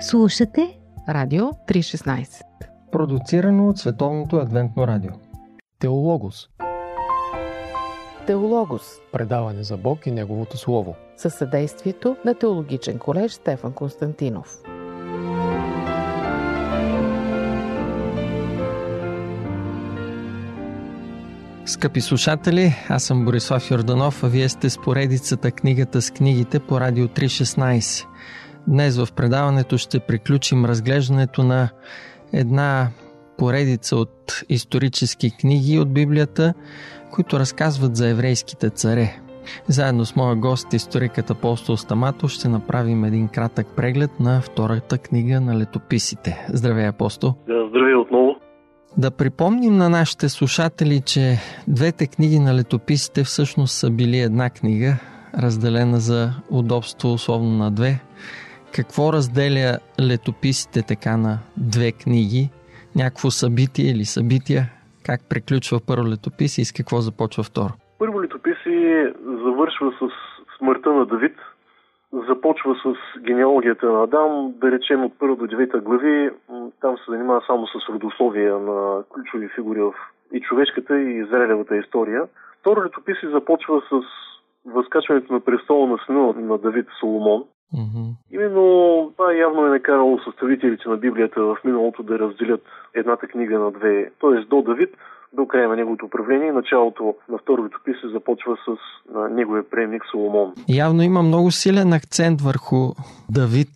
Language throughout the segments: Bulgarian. Слушате Радио 316, продуцирано от Световното адвентно радио. Теологос. Теологос. Предаване за Бог и Неговото Слово. Със съдействието на Теологичен колеж Стефан Константинов. Скъпи слушатели, аз съм Борислав Йорданов, а вие сте с поредицата Книгата с книгите по Радио 316. Днес в предаването ще приключим разглеждането на една поредица от исторически книги от Библията, които разказват за еврейските царе. Заедно с моя гост, историкът Апостол Стамато, ще направим един кратък преглед на втората книга на летописите. Здравей, Апостол! Здравей отново! Да припомним на нашите слушатели, че двете книги на летописите всъщност са били една книга, разделена за удобство условно на две. Какво разделя летописите така на две книги? Някакво събитие или събития? Как приключва първо летопис и с какво започва второ? Първо летопис завършва с смъртта на Давид, започва с генеалогията на Адам, да речем от 1 до 9 глави, там се занимава само с родословия на ключови фигури в и човешката, и Израелевата история. Второ летопис започва с възкачването на престола на сина на Давид Соломон. Mm-hmm. Именно това явно е накарало съставителите на Библията в миналото да разделят едната книга на две, т.е. до Давид, до края на неговото управление. Началото на второ летопис се започва с неговия преемник Соломон. Явно има много силен акцент върху Давид.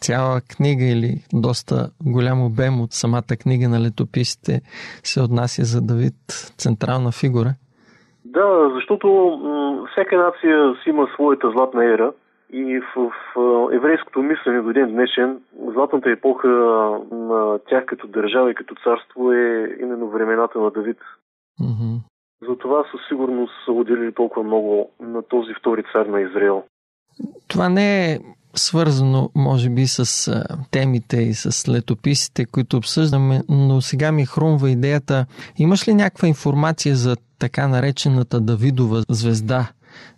Цяла книга или доста голям обем от самата книга на летописите се отнася за Давид, централна фигура. Да, защото всяка нация си има своята златна ера. И в еврейското мислене до ден днешен, златната епоха на тях като държава и като царство е именно времената на Давид. Mm-hmm. Затова със сигурност са отделили толкова много на този втори цар на Израел. Това не е свързано, може би, с темите и с летописите, които обсъждаме, но сега ми хрумва идеята. Имаш ли някаква информация за така наречената Давидова звезда,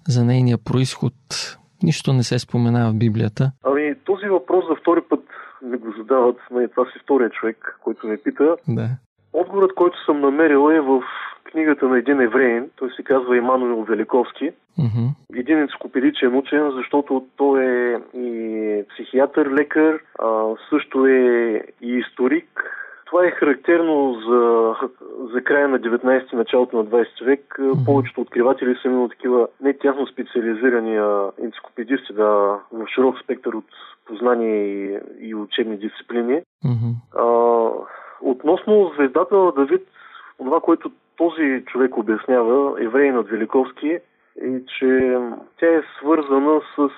за нейния произход? Нищо не се споменава в Библията. Ами този въпрос за втори път ми го задават. Това си втория човек, който ме пита. Да. Отговорът, който съм намерил, е в книгата на един евреин. Той се казва Имануел Великовски. Mm-hmm. Един енциклопедичен учен, защото той е и психиатър, лекар, също е и историк. Това е характерно за края на 19-ти, началото на 20 век. Повечето откриватели са именно такива не тясно специализирани енциклопедисти, в широк спектър от познания и учебни дисциплини. Mm-hmm. Относно звездата на Давид, това, което този човек обяснява, евреинът Великовски, е, че тя е свързана с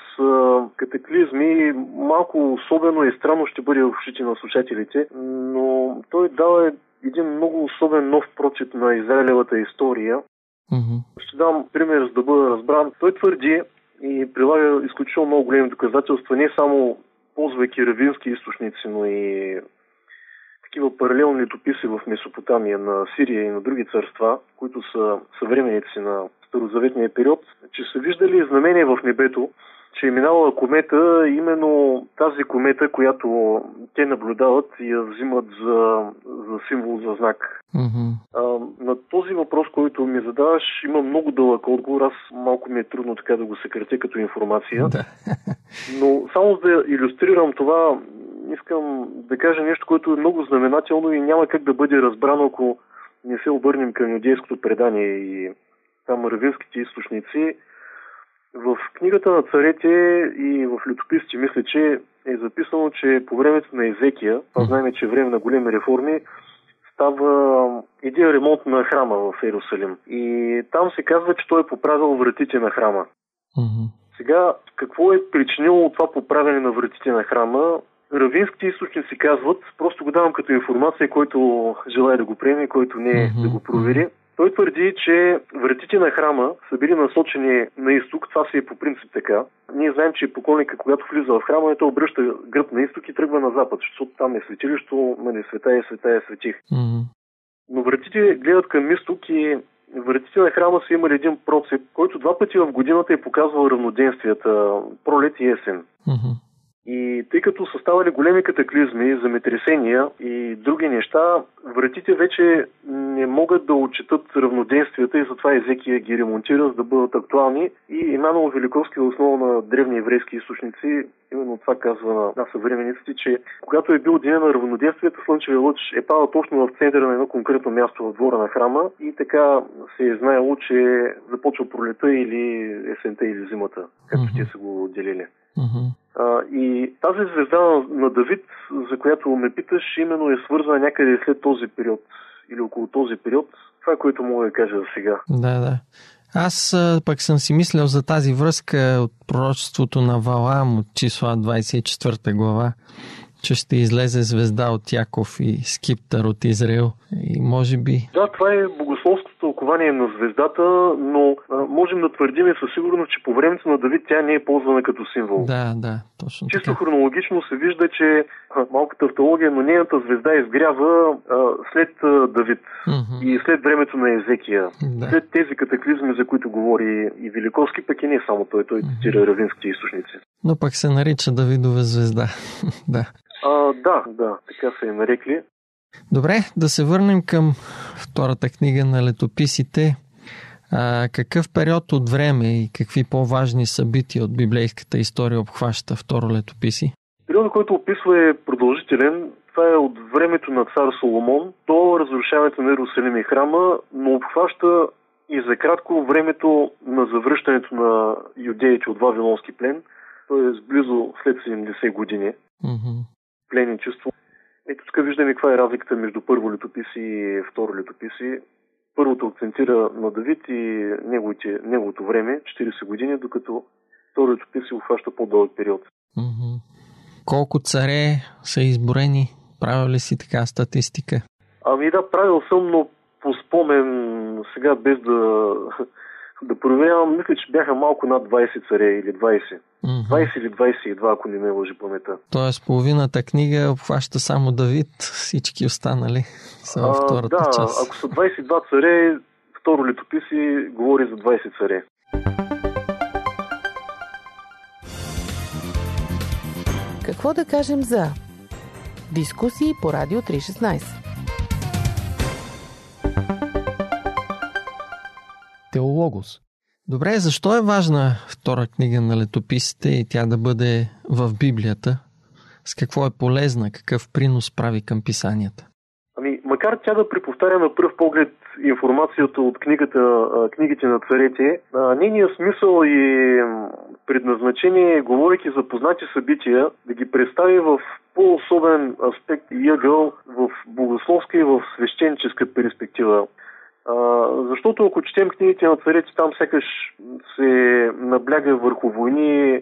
катаклизми. Малко особено и странно ще бъде в ушите на слушателите, но той дава един много особен нов прочит на Израелевата история. Mm-hmm. Ще дам пример, за да бъда разбран. Той твърди и прилага изключително много големи доказателства, не само ползвайки равински източници, но и такива паралелни летописи в Месопотамия, на Сирия и на други царства, които са съвременици на старозаветния период, че са виждали знамение в небето, че е минала комета, именно тази комета, която те наблюдават и я взимат за символ, за знак. Mm-hmm. На този въпрос, който ми задаваш, има много дълъг отговор. Аз малко ми е трудно така да го съкратя като информация. Mm-hmm. Но само да илюстрирам това, искам да кажа нещо, което е много знаменателно и няма как да бъде разбрано, ако не се обърнем към юдейското предание и там равинските източници. В книгата на царете и в летописите, мисля, че е записано, че по времето на Езекия, а знаем, че време на големи реформи, става един ремонт на храма в Ерусалим. И там се казва, че той е поправил вратите на храма. Mm-hmm. Сега, какво е причинило това поправяне на вратите на храма? Равинските източници казват, просто го давам като информация, който желая да го приеме, който не, mm-hmm, да го провери. Той твърди, че вратите на храма са били насочени на изток. Това си е по принцип така. Ние знаем, че поклонника, когато влиза в храма, той обръща гръб на изток и тръгва на запад, защото там е светилището, светих. Mm-hmm. Но вратите гледат към изток и вратите на храма са имали един процеп, който два пъти в годината е показвал равноденствията, пролет и есен. Mm-hmm. И тъй като са ставали големи катаклизми, земетресения и други неща, вратите вече не могат да отчитат равноденствията и затова Езекия ги ремонтира, за да бъдат актуални. И Имануел Великовски, основа на древни еврейски източници, именно това казва на съвременниците, че когато е бил деня на равноденствията, слънчевия лъч е падал точно в центъра на едно конкретно място в двора на храма и така се е знаело, че започва пролета или есента или зимата, както те са го делили. И тази звезда на Давид, за която ме питаш, именно е свързана някъде след този период или около този период. Това, което мога да кажа за сега. Да, да. Аз пък съм си мислял за тази връзка от пророчеството на Валам от числа 24 глава, че ще излезе звезда от Яков и скиптър от Израел. И може би... Да, това е богословското тълкование на звездата, но можем да твърдим със сигурност, че по времето на Давид тя не е ползвана като символ. Да, да, точно така. Чисто хронологично се вижда, че малката автология, но нейната звезда изгрява след Давид и след времето на Езекия. Да. След тези катаклизми, за които говори и Великовски, пък и не само той, той цитира равинските източници. Но пък се нарича Давидова звезда. Да. Да, така са и нарекли. Добре, да се върнем към втората книга на летописите. Какъв период от време и какви по-важни събития от библейската история обхваща второ летописи? Периодът, който описва е продължителен. Това е от времето на цар Соломон до разрушаването на Ерусалим и храма, но обхваща и за кратко времето на завръщането на юдеите от Вавилонски плен, т.е. близо след 70 години. Пленничество. Ето тук виждаме каква е разликата между първо летописи и второ летописи. Първото акцентира на Давид и неговото време, 40 години, докато второ летописи обхваща по-дълъг период. Колко царе са изборени? Правил ли си така статистика? Правил съм, но по спомен сега без да проверявам, мисля, че бяха малко над 20 царе или 20. 20 или 22, ако не ме лъжи паметта. Тоест половината книга обхваща само Давид, всички останали са във втората част. Да, ако са 22 царе, второ летописи говори за 20 царе. Какво да кажем за дискусии по Радио 316? Теологос. Добре, защо е важна втора книга на летописите и тя да бъде в Библията? С какво е полезна? Какъв принос прави към писанията? Макар тя да преповтаря на пръв поглед информацията от книгите на царете, нейният смисъл и предназначение, говорейки за познати събития, да ги представи в по-особен аспект и ъгъл в богословска и в свещенческа перспектива. Защото ако четем книгите на царете, там сякаш се набляга върху войни,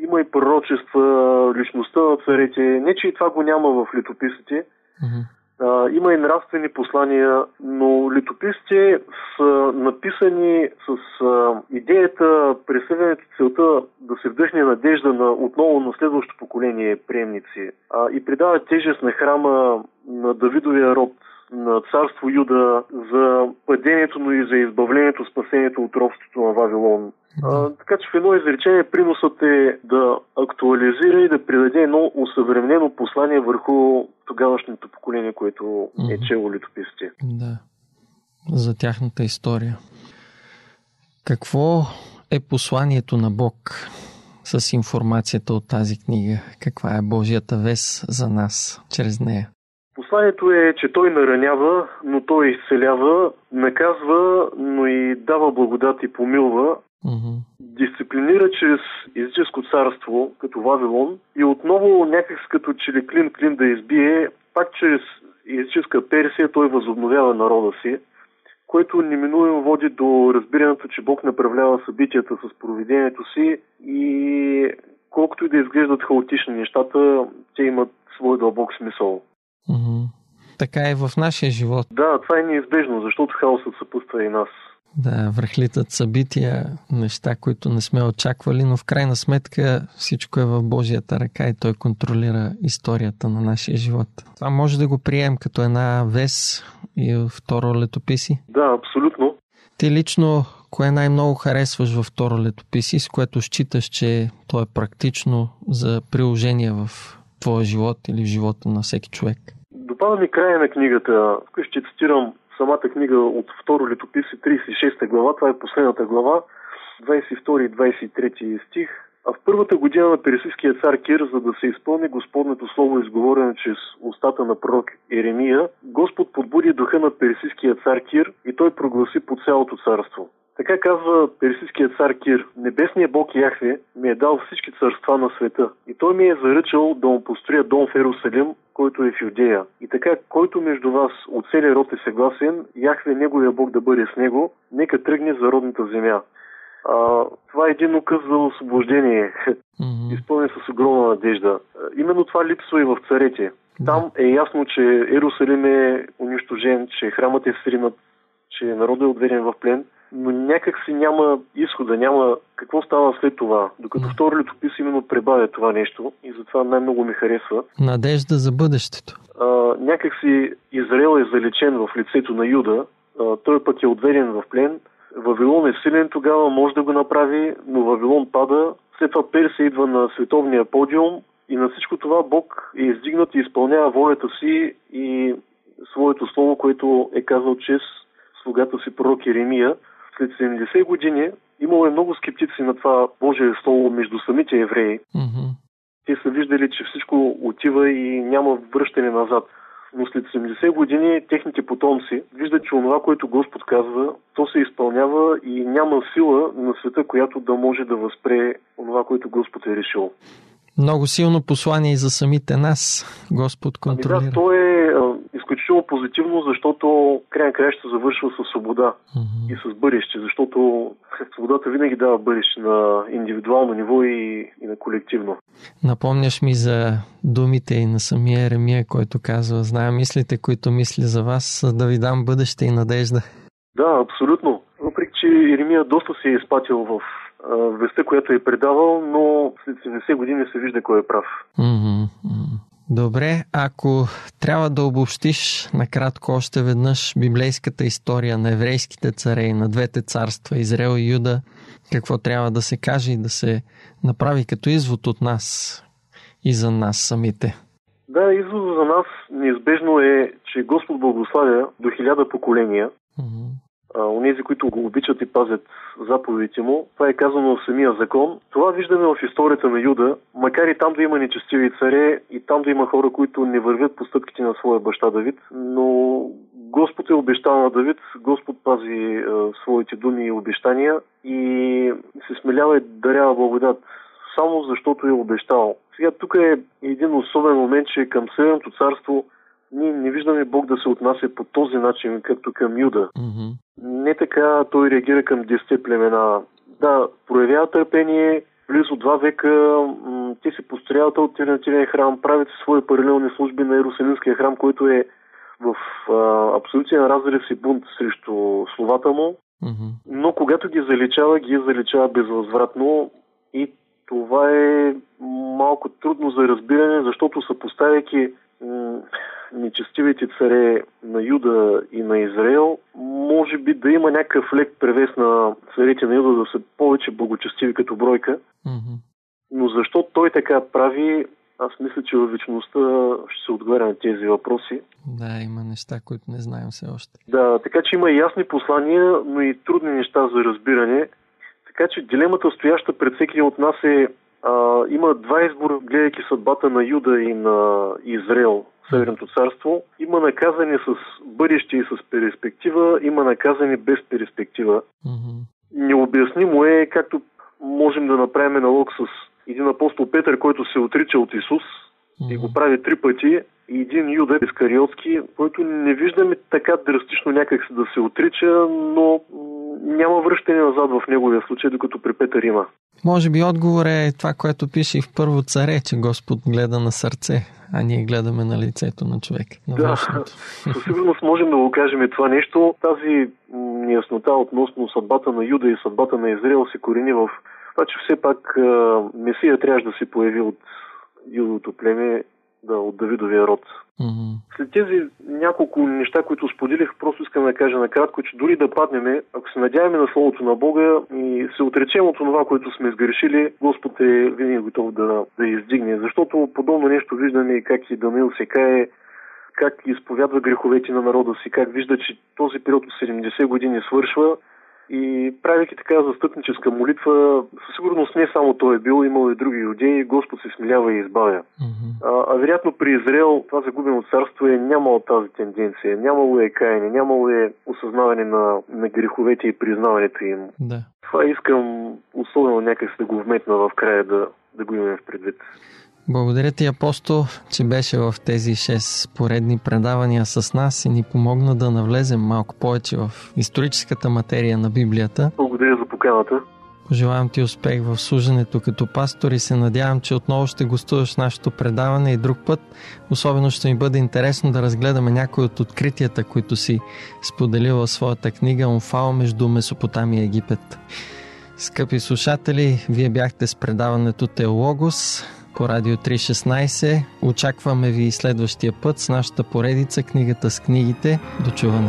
има и пророчества, личността на царете, не че и това го няма в летописите, има и нравствени послания, но летописите са написани с идеята, пресъването, целта да се вдъхне надежда отново на следващото поколение приемници и придава тежест на храма, на Давидовия род, на царство Юда, за падението, но и за избавлението, спасението от робството на Вавилон. Така че в едно изречение приносът е да актуализира и да придаде едно усъвременено послание върху тогавашното поколение, което е чело летописите. Да, за тяхната история. Какво е посланието на Бог с информацията от тази книга? Каква е Божията вест за нас чрез нея? Посланието е, че той наранява, но той изцелява, наказва, но и дава благодат и помилва, дисциплинира чрез езическо царство, като Вавилон, и отново някак като че ли клин да избие, пак чрез езическа Персия той възобновява народа си, което неминуемо води до разбирането, че Бог направлява събитията с провидението си и колкото и да изглеждат хаотични нещата, те имат свой дълбок смисъл. Така е в нашия живот. Да, това е неизбежно, защото хаосът съпъства и нас. Да, връхлитат събития, неща, които не сме очаквали, но в крайна сметка всичко е в Божията ръка и той контролира историята на нашия живот. Това може да го прием като една вест и второ летописи? Да, абсолютно. Ти лично кое най-много харесваш във второ летописи, с което считаш, че то е практично за приложение в твоя живот или в живота на всеки човек? Допада ми края на книгата. Ще цитирам самата книга от второ летописи, 36 глава, това е последната глава, 22 и 23 стих. А в първата година на персийския цар Кир, за да се изпълни Господнето слово, изговорено чрез устата на пророк Еремия, Господ подбуди духа на персийския цар Кир и той прогласи по цялото царство. Така казва персийският цар Кир: Небесният Бог Яхве ми е дал всички царства на света и той ми е заръчал да му построя дом в Ерусалим, който е в Иудея. И така, който между вас от целия род е съгласен, Яхве, неговия Бог, да бъде с него, нека тръгне за родната земя. Това е един указ за освобождение, изпълнен с огромна надежда. Именно това липсва и в царете. Там е ясно, че Ерусалим е унищожен, че храмът е сринат, че народът е отведен в плен, но някак си няма изхода, няма какво става след това, докато втори летопис именно прибавя това нещо и затова най-много ми харесва. Надежда за бъдещето. Някак си Израел е залечен в лицето на Юда, той пък е отведен в плен. Вавилон е силен тогава, може да го направи, но Вавилон пада. След това Персия идва на световния подиум и на всичко това Бог е издигнат и изпълнява волята си и своето слово, което е казал чрез слугата си пророк Еремия. След 70 години имало е много скептици на това Божие слово между самите евреи. Те са виждали, че всичко отива и няма връщане назад. Но след 70 години техните потомци виждат, че онова, което Господ казва, то се изпълнява и няма сила на света, която да може да възпре онова, което Господ е решил. Много силно послание и за самите нас. Господ контролира. Да, то е изключително позитивно, защото край на края ще завършва с свобода и с бъдеще, защото свободата винаги дава бъдеще на индивидуално ниво и на колективно. Напомняш ми за думите и на самия Еремия, който казва: зная мислите, които мисли за вас, да ви дам бъдеще и надежда. Да, абсолютно. Въпреки че Еремия доста се е изпатил в вестта, която е предавал, но след 70 години се вижда кой е прав. Добре, ако трябва да обобщиш накратко още веднъж библейската история на еврейските царе и на двете царства, Израел и Юда, какво трябва да се каже и да се направи като извод от нас и за нас самите? Да, изводът за нас неизбежно е, че Господ благославя до 1000 поколения. Онези, които го обичат и пазят заповедите му. Това е казано в самия закон. Това виждаме в историята на Юда. Макар и там да има нечестиви царе, и там да има хора, които не вървят по стъпките на своя баща Давид, но Господ е обещал на Давид, Господ пази своите думи и обещания и се смелява и дарява благодат, само защото е обещал. Сега тук е един особен момент, че към Северното царство ние не виждаме Бог да се отнася по този начин, както към Юда. Не така той реагира към 10 племена. Да, проявява търпение, близо 2 века те си построяват алтернативен храм, правят свои паралелни служби на Ерусалимския храм, който е в абсолютен разрез и бунт срещу словата му. Но когато ги заличава безвъзвратно и това е малко трудно за разбиране, защото съпоставяйки нечестивите царе на Юда и на Израел, може би да има някакъв лек превес на царите на Юда, да са повече благочестиви като бройка. Но защо той така прави, аз мисля, че във вечността ще се отговаря на тези въпроси. Да, има неща, които не знаем все още. Да, така че има ясни послания, но и трудни неща за разбиране. Така че дилемата, стояща пред всеки от нас, е има два избора, гледайки съдбата на Юда и на Израел, Северното царство. Има наказани с бъдеще и с перспектива, има наказани без перспектива. Необяснимо е, както можем да направим аналог с един апостол Петър, който се отрича от Исус и го прави 3 пъти, и един Юда Искариотски, който не виждаме така драстично някак да се отрича, но няма връщане назад в неговия случай, докато при Петър има. Може би отговор е това, което пише и в Първо царе, че Господ гледа на сърце, а ние гледаме на лицето на човек. Да, със сигурност можем да го кажем и това нещо. Тази неяснота относно съдбата на Юда и съдбата на Израел се корени в това, че все пак Месия трябваше да се появи от юдото племе, от Давидовия род. Mm-hmm. След тези няколко неща, които споделих, просто искам да кажа накратко, че дори да паднем, ако се надяваме на Словото на Бога и се отречем от това, което сме сгрешили, Господ е винаги готов да издигне. Защото подобно нещо виждаме как и Даниил се кае, как изповядва греховете на народа си, как вижда, че този период от 70 години свършва и правейки така застъпническа молитва, със сигурност не само той е бил, имал и други юдеи, Господ се смилява и избавя. А вероятно при Израел това загубено царство е нямало тази тенденция, нямало е каяне, нямало е осъзнаване на греховете и признаването им. Да. Това искам особено някак да го вметна в края, да го имаме в предвид. Благодаря ти, Апостол, че беше в тези 6 поредни предавания с нас и ни помогна да навлезем малко повече в историческата материя на Библията. Благодаря за поканата. Пожелавам ти успех в служенето като пастор и се надявам, че отново ще гостуваш нашето предаване и друг път. Особено ще ми бъде интересно да разгледаме някои от откритията, които си споделил в своята книга «Онфало между Месопотамия и Египет». Скъпи слушатели, вие бяхте с предаването «Теологос» по Радио 316. Очакваме ви следващия път с нашата поредица «Книгата с книгите». До чуване!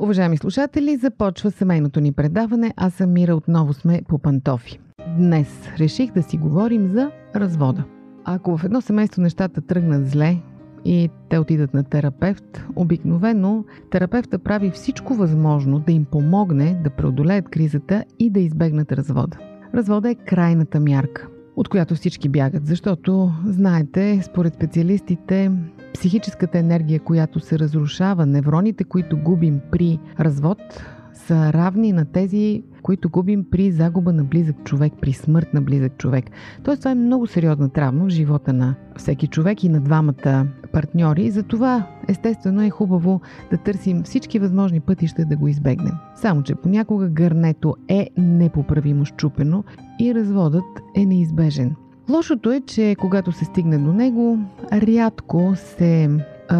Уважаеми слушатели, започва семейното ни предаване. Аз съм Мира, отново сме по пантофи. Днес реших да си говорим за развода. Ако в едно семейство нещата тръгнат зле и те отидат на терапевт, обикновено терапевта прави всичко възможно да им помогне да преодолеят кризата и да избегнат развода. Развода е крайната мярка, от която всички бягат, защото, знаете, според специалистите, психическата енергия, която се разрушава, невроните, които губим при развод, са равни на тези, които губим при загуба на близък човек, при смърт на близък човек. Тоест, това е много сериозна травма в живота на всеки човек и на двамата партньори. И затова, естествено, е хубаво да търсим всички възможни пътища да го избегнем. Само че понякога гърнето е непоправимо счупено и разводът е неизбежен. Лошото е, че когато се стигне до него, рядко се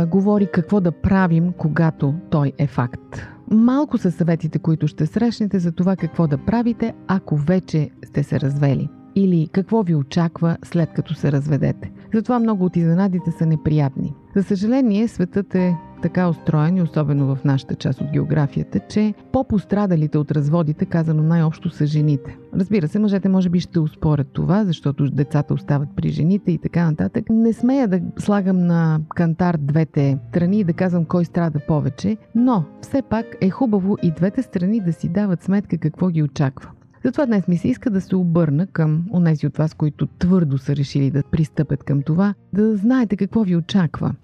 говори какво да правим, когато той е факт. Малко са съветите, които ще срещнете за това какво да правите, ако вече сте се развели. Или какво ви очаква след като се разведете. Затова много от изненадите са неприятни. За съжаление, светът е така устроен, и особено в нашата част от географията, че по-пострадалите от разводите, казано най-общо, са жените. Разбира се, мъжете може би ще успорят това, защото децата остават при жените и така нататък. Не смея да слагам на кантар двете страни и да казвам кой страда повече, но все пак е хубаво и двете страни да си дават сметка какво ги очаква. Затова днес ми се иска да се обърна към онези от вас, които твърдо са решили да пристъпят към това, да знаете какво ви очаква.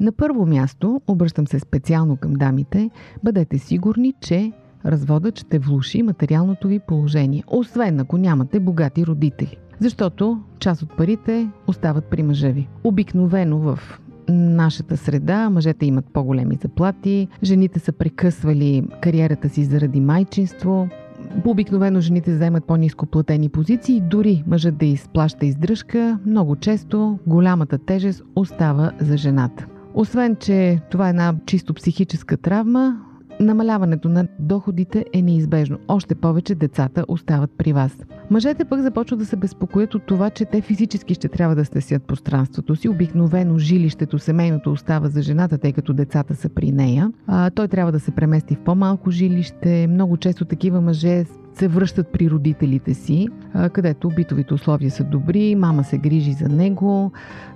На първо място, обръщам се специално към дамите, бъдете сигурни, че разводът ще влоши материалното ви положение, освен ако нямате богати родители, защото част от парите остават при мъжа ви. Обикновено в нашата среда мъжете имат по-големи заплати, жените са прекъсвали кариерата си заради майчинство. Обикновено жените заемат по-ниско платени позиции и дори мъжът да изплаща издръжка, много често голямата тежест остава за жената. Освен, че това е една чисто психическа травма, намаляването на доходите е неизбежно. Още повече децата остават при вас. Мъжете пък започват да се безпокоят от това, че те физически ще трябва да стесят пространството си. Обикновено жилището, семейното остава за жената, тъй като децата са при нея. Той трябва да се премести в по-малко жилище. Много често такива мъже се връщат при родителите си, където битовите условия са добри, мама се грижи за него,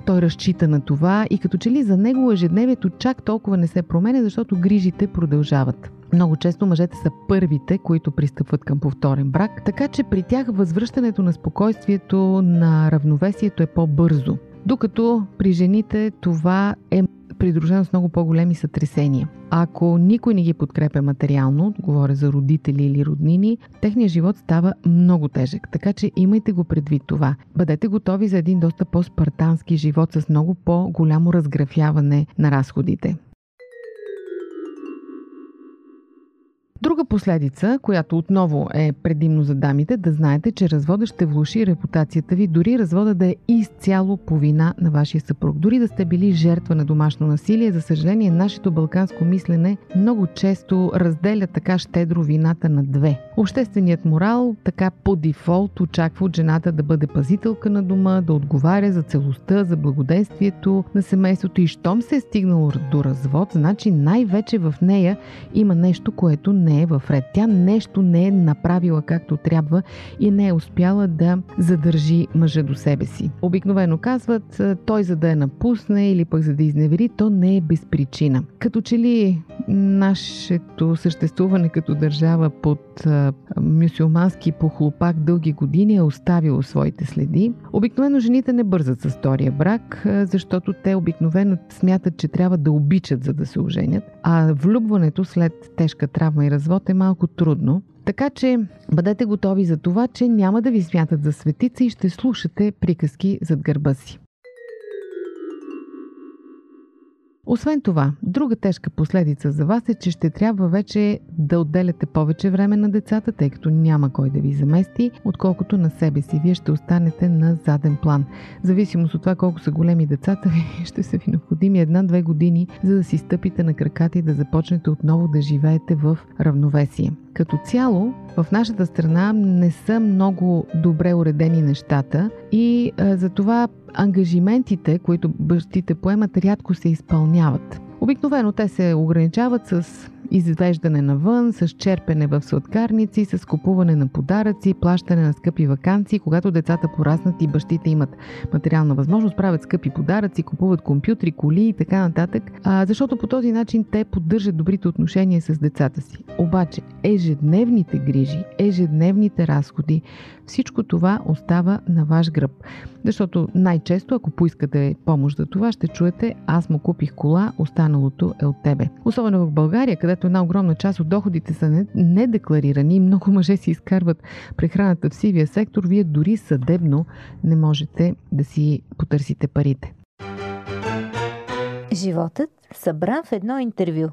той разчита на това и като че ли за него ежедневието чак толкова не се променя, защото грижите продължават. Много често мъжете са първите, които пристъпват към повторен брак, така че при тях възвръщането на спокойствието, на равновесието е по-бързо. Докато при жените това е придружено с много по-големи сътресения. Ако никой не ги подкрепя материално, говоря за родители или роднини, техният живот става много тежък, така че имайте го предвид това. Бъдете готови за един доста по-спартански живот с много по-голямо разграфяване на разходите. Друга последица, която отново е предимно за дамите, да знаете, че разводът ще влоши репутацията ви, дори разводът да е изцяло по вина на вашия съпруг. Дори да сте били жертва на домашно насилие, за съжаление, нашето балканско мислене много често разделя така щедро вината на две. Общественият морал така по дефолт очаква от жената да бъде пазителка на дома, да отговаря за целостта, за благоденствието на семейството и щом се е стигнало до развод, значи най-вече в нея има нещо, което не е във ред. Тя нещо не е направила както трябва и не е успяла да задържи мъжа до себе си. Обикновено казват, той за да я напусне или пък за да изневери, то не е без причина. Като че ли нашето съществуване като държава под мюсюлмански похлопак дълги години е оставило своите следи. Обикновено жените не бързат с втория брак, защото те обикновено смятат, че трябва да обичат, за да се оженят, а влюбването след тежка травма и развод е малко трудно. Така че бъдете готови за това, че няма да ви смятат за светица и ще слушате приказки зад гърба си. Освен това, друга тежка последица за вас е, че ще трябва вече да отделяте повече време на децата, тъй като няма кой да ви замести, отколкото на себе си. Вие ще останете на заден план. В зависимост от това колко са големи децата ви, ще са ви необходими 1-2 години, за да си стъпите на краката и да започнете отново да живеете в равновесие. Като цяло, в нашата страна не са много добре уредени нещата и затова ангажиментите, които бащите поемат, рядко се изпълняват. Обикновено те се ограничават с извеждане навън, с черпене в сладкарници, с купуване на подаръци, плащане на скъпи ваканции. Когато децата пораснат и бащите имат материална възможност, правят скъпи подаръци, купуват компютри, коли и така нататък, защото по този начин те поддържат добрите отношения с децата си. Обаче ежедневните грижи, ежедневните разходи, всичко това остава на ваш гръб. Защото най-често, ако поискате помощ за това, ще чуете: аз му купих кола, останалото е от тебе. Особено в България, където една огромна част от доходите са недекларирани и много мъже си изкарват прехраната в сивия сектор, вие дори съдебно не можете да си потърсите парите. Животът събран в едно интервю.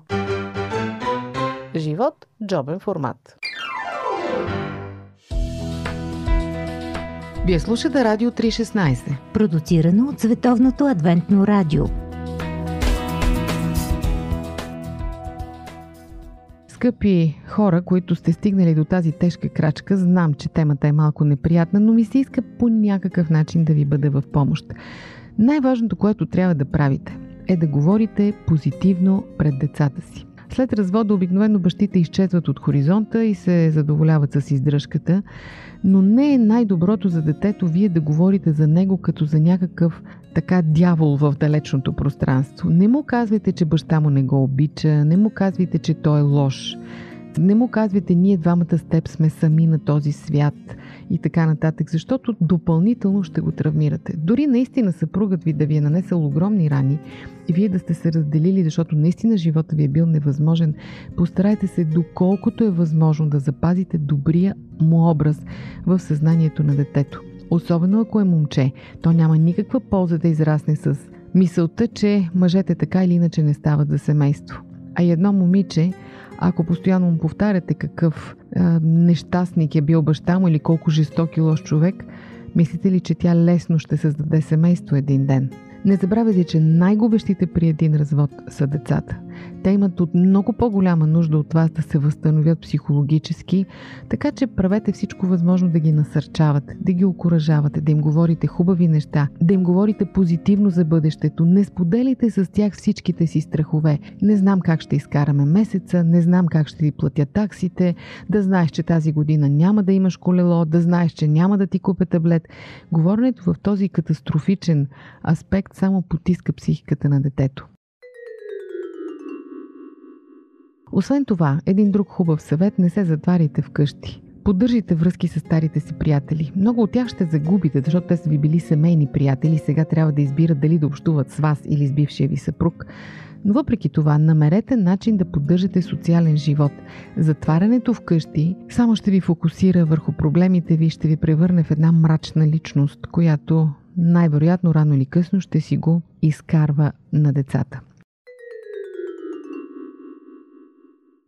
Живот – джобен формат. Вие слушате Радио 316. Продуцирано от Световното адвентно радио. Скъпи хора, които сте стигнали до тази тежка крачка, знам, че темата е малко неприятна, но ми се иска по някакъв начин да ви бъде в помощ. Най-важното, което трябва да правите, е да говорите позитивно пред децата си. След развода обикновено бащите изчезват от хоризонта и се задоволяват с издръжката, но не е най-доброто за детето вие да говорите за него като за някакъв така дявол в далечното пространство. Не му казвайте, че баща му не го обича, не му казвайте, че той е лош, не му казвайте: ние двамата с теб сме сами на този свят и така нататък, защото допълнително ще го травмирате. Дори наистина съпругът ви да ви е нанесъл огромни рани и вие да сте се разделили, защото наистина живота ви е бил невъзможен, постарайте се доколкото е възможно да запазите добрия му образ в съзнанието на детето. Особено ако е момче, то няма никаква полза да израсне с Мисълта, че мъжете така или иначе не стават за семейство. А и едно момиче, ако постоянно му повтаряте какъв нещастник е бил баща му или колко жесток и лош човек, мислите ли, че тя лесно ще създаде семейство един ден? Не забравяйте, че най-губещите при един развод са децата. Те имат от много по-голяма нужда от вас да се възстановят психологически, така че правете всичко възможно да ги насърчавате, да ги окуражавате, да им говорите хубави неща, да им говорите позитивно за бъдещето. Не споделяйте с тях всичките си страхове. Не знам как ще изкараме месеца, не знам как ще ти платя таксите, да знаеш, че тази година няма да имаш колело, да знаеш, че няма да ти купя таблет. Говоренето в този катастрофичен аспект само потиска психиката на детето. Освен това, един друг хубав съвет – не се затваряйте вкъщи. Поддържайте връзки с старите си приятели. Много от тях ще загубите, защото те са ви били семейни приятели и сега трябва да избират дали да общуват с вас или с бившия ви съпруг. Но въпреки това, намерете начин да поддържате социален живот. Затварянето вкъщи само ще ви фокусира върху проблемите ви и ще ви превърне в една мрачна личност, която най-вероятно рано или късно ще си го изкарва на децата.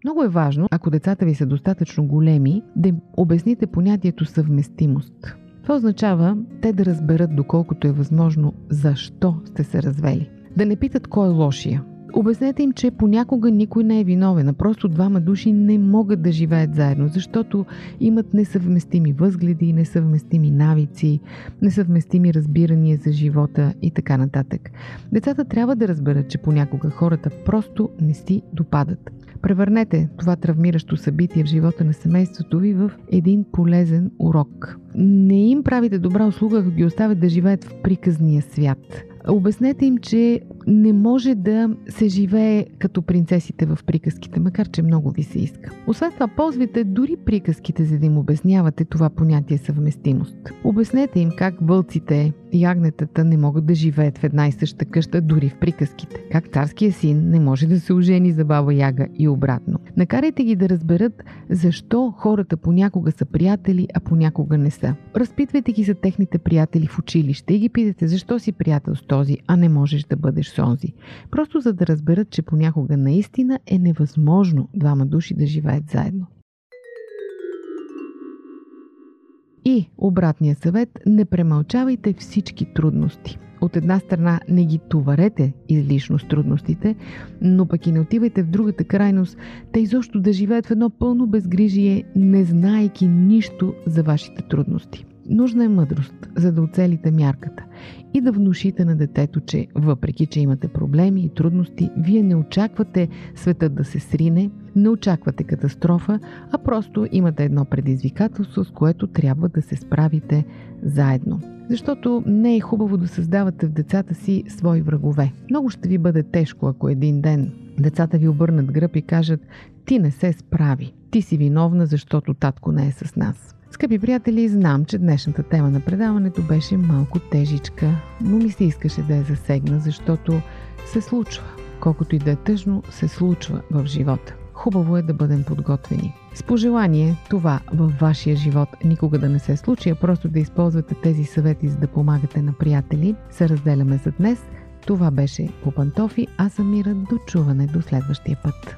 Много е важно, ако децата ви са достатъчно големи, да им обясните понятието съвместимост. Това означава те да разберат доколкото е възможно защо сте се развели. Да не питат кой е лошия. Обяснете им, че понякога никой не е виновен, а просто двама души не могат да живеят заедно, защото имат несъвместими възгледи, несъвместими навици, несъвместими разбирания за живота и така нататък. Децата трябва да разберат, че понякога хората просто не си допадат. Превърнете това травмиращо събитие в живота на семейството ви в един полезен урок. Не им правите добра услуга, ако ги оставят да живеят в приказния свят. Обяснете им, че не може да се живее като принцесите в приказките, макар че много ви се иска. Освен това, ползвайте дори приказките, за да им обяснявате това понятие съвместимост. Обяснете им как вълците и ягнетата не могат да живеят в една и съща къща, дори в приказките. Как царския син не може да се ожени за баба Яга и обратно. Накарайте ги да разберат защо хората понякога са приятели, а понякога не са. Разпитвайте ги за техните приятели в училище и ги питайте защо си приятел с този, а не можеш да бъдеш с онзи. Просто за да разберат, че понякога наистина е невъзможно двама души да живеят заедно. И обратния съвет – не премълчавайте всички трудности. От една страна не ги товарете излишно с трудностите, но пък и не отивайте в другата крайност, те изобщо да живеят в едно пълно безгрижие, не знаейки нищо за вашите трудности. Нужна е мъдрост, за да оцелите мярката и да внушите на детето, че въпреки, че имате проблеми и трудности, вие не очаквате светът да се срине, не очаквате катастрофа, а просто имате едно предизвикателство, с което трябва да се справите заедно. Защото не е хубаво да създавате в децата си свои врагове. Много ще ви бъде тежко, ако един ден децата ви обърнат гръб и кажат: ти не се справи, ти си виновна, защото татко не е с нас. Скъпи приятели, знам, че днешната тема на предаването беше малко тежичка, но ми се искаше да я засегна, защото се случва. Колкото и да е тъжно, се случва в живота. Хубаво е да бъдем подготвени. С пожелание това във вашия живот никога да не се случи, а просто да използвате тези съвети, за да помагате на приятели. Се разделяме за днес. Това беше по пантофи. Аз съм Мира. До чуване до следващия път.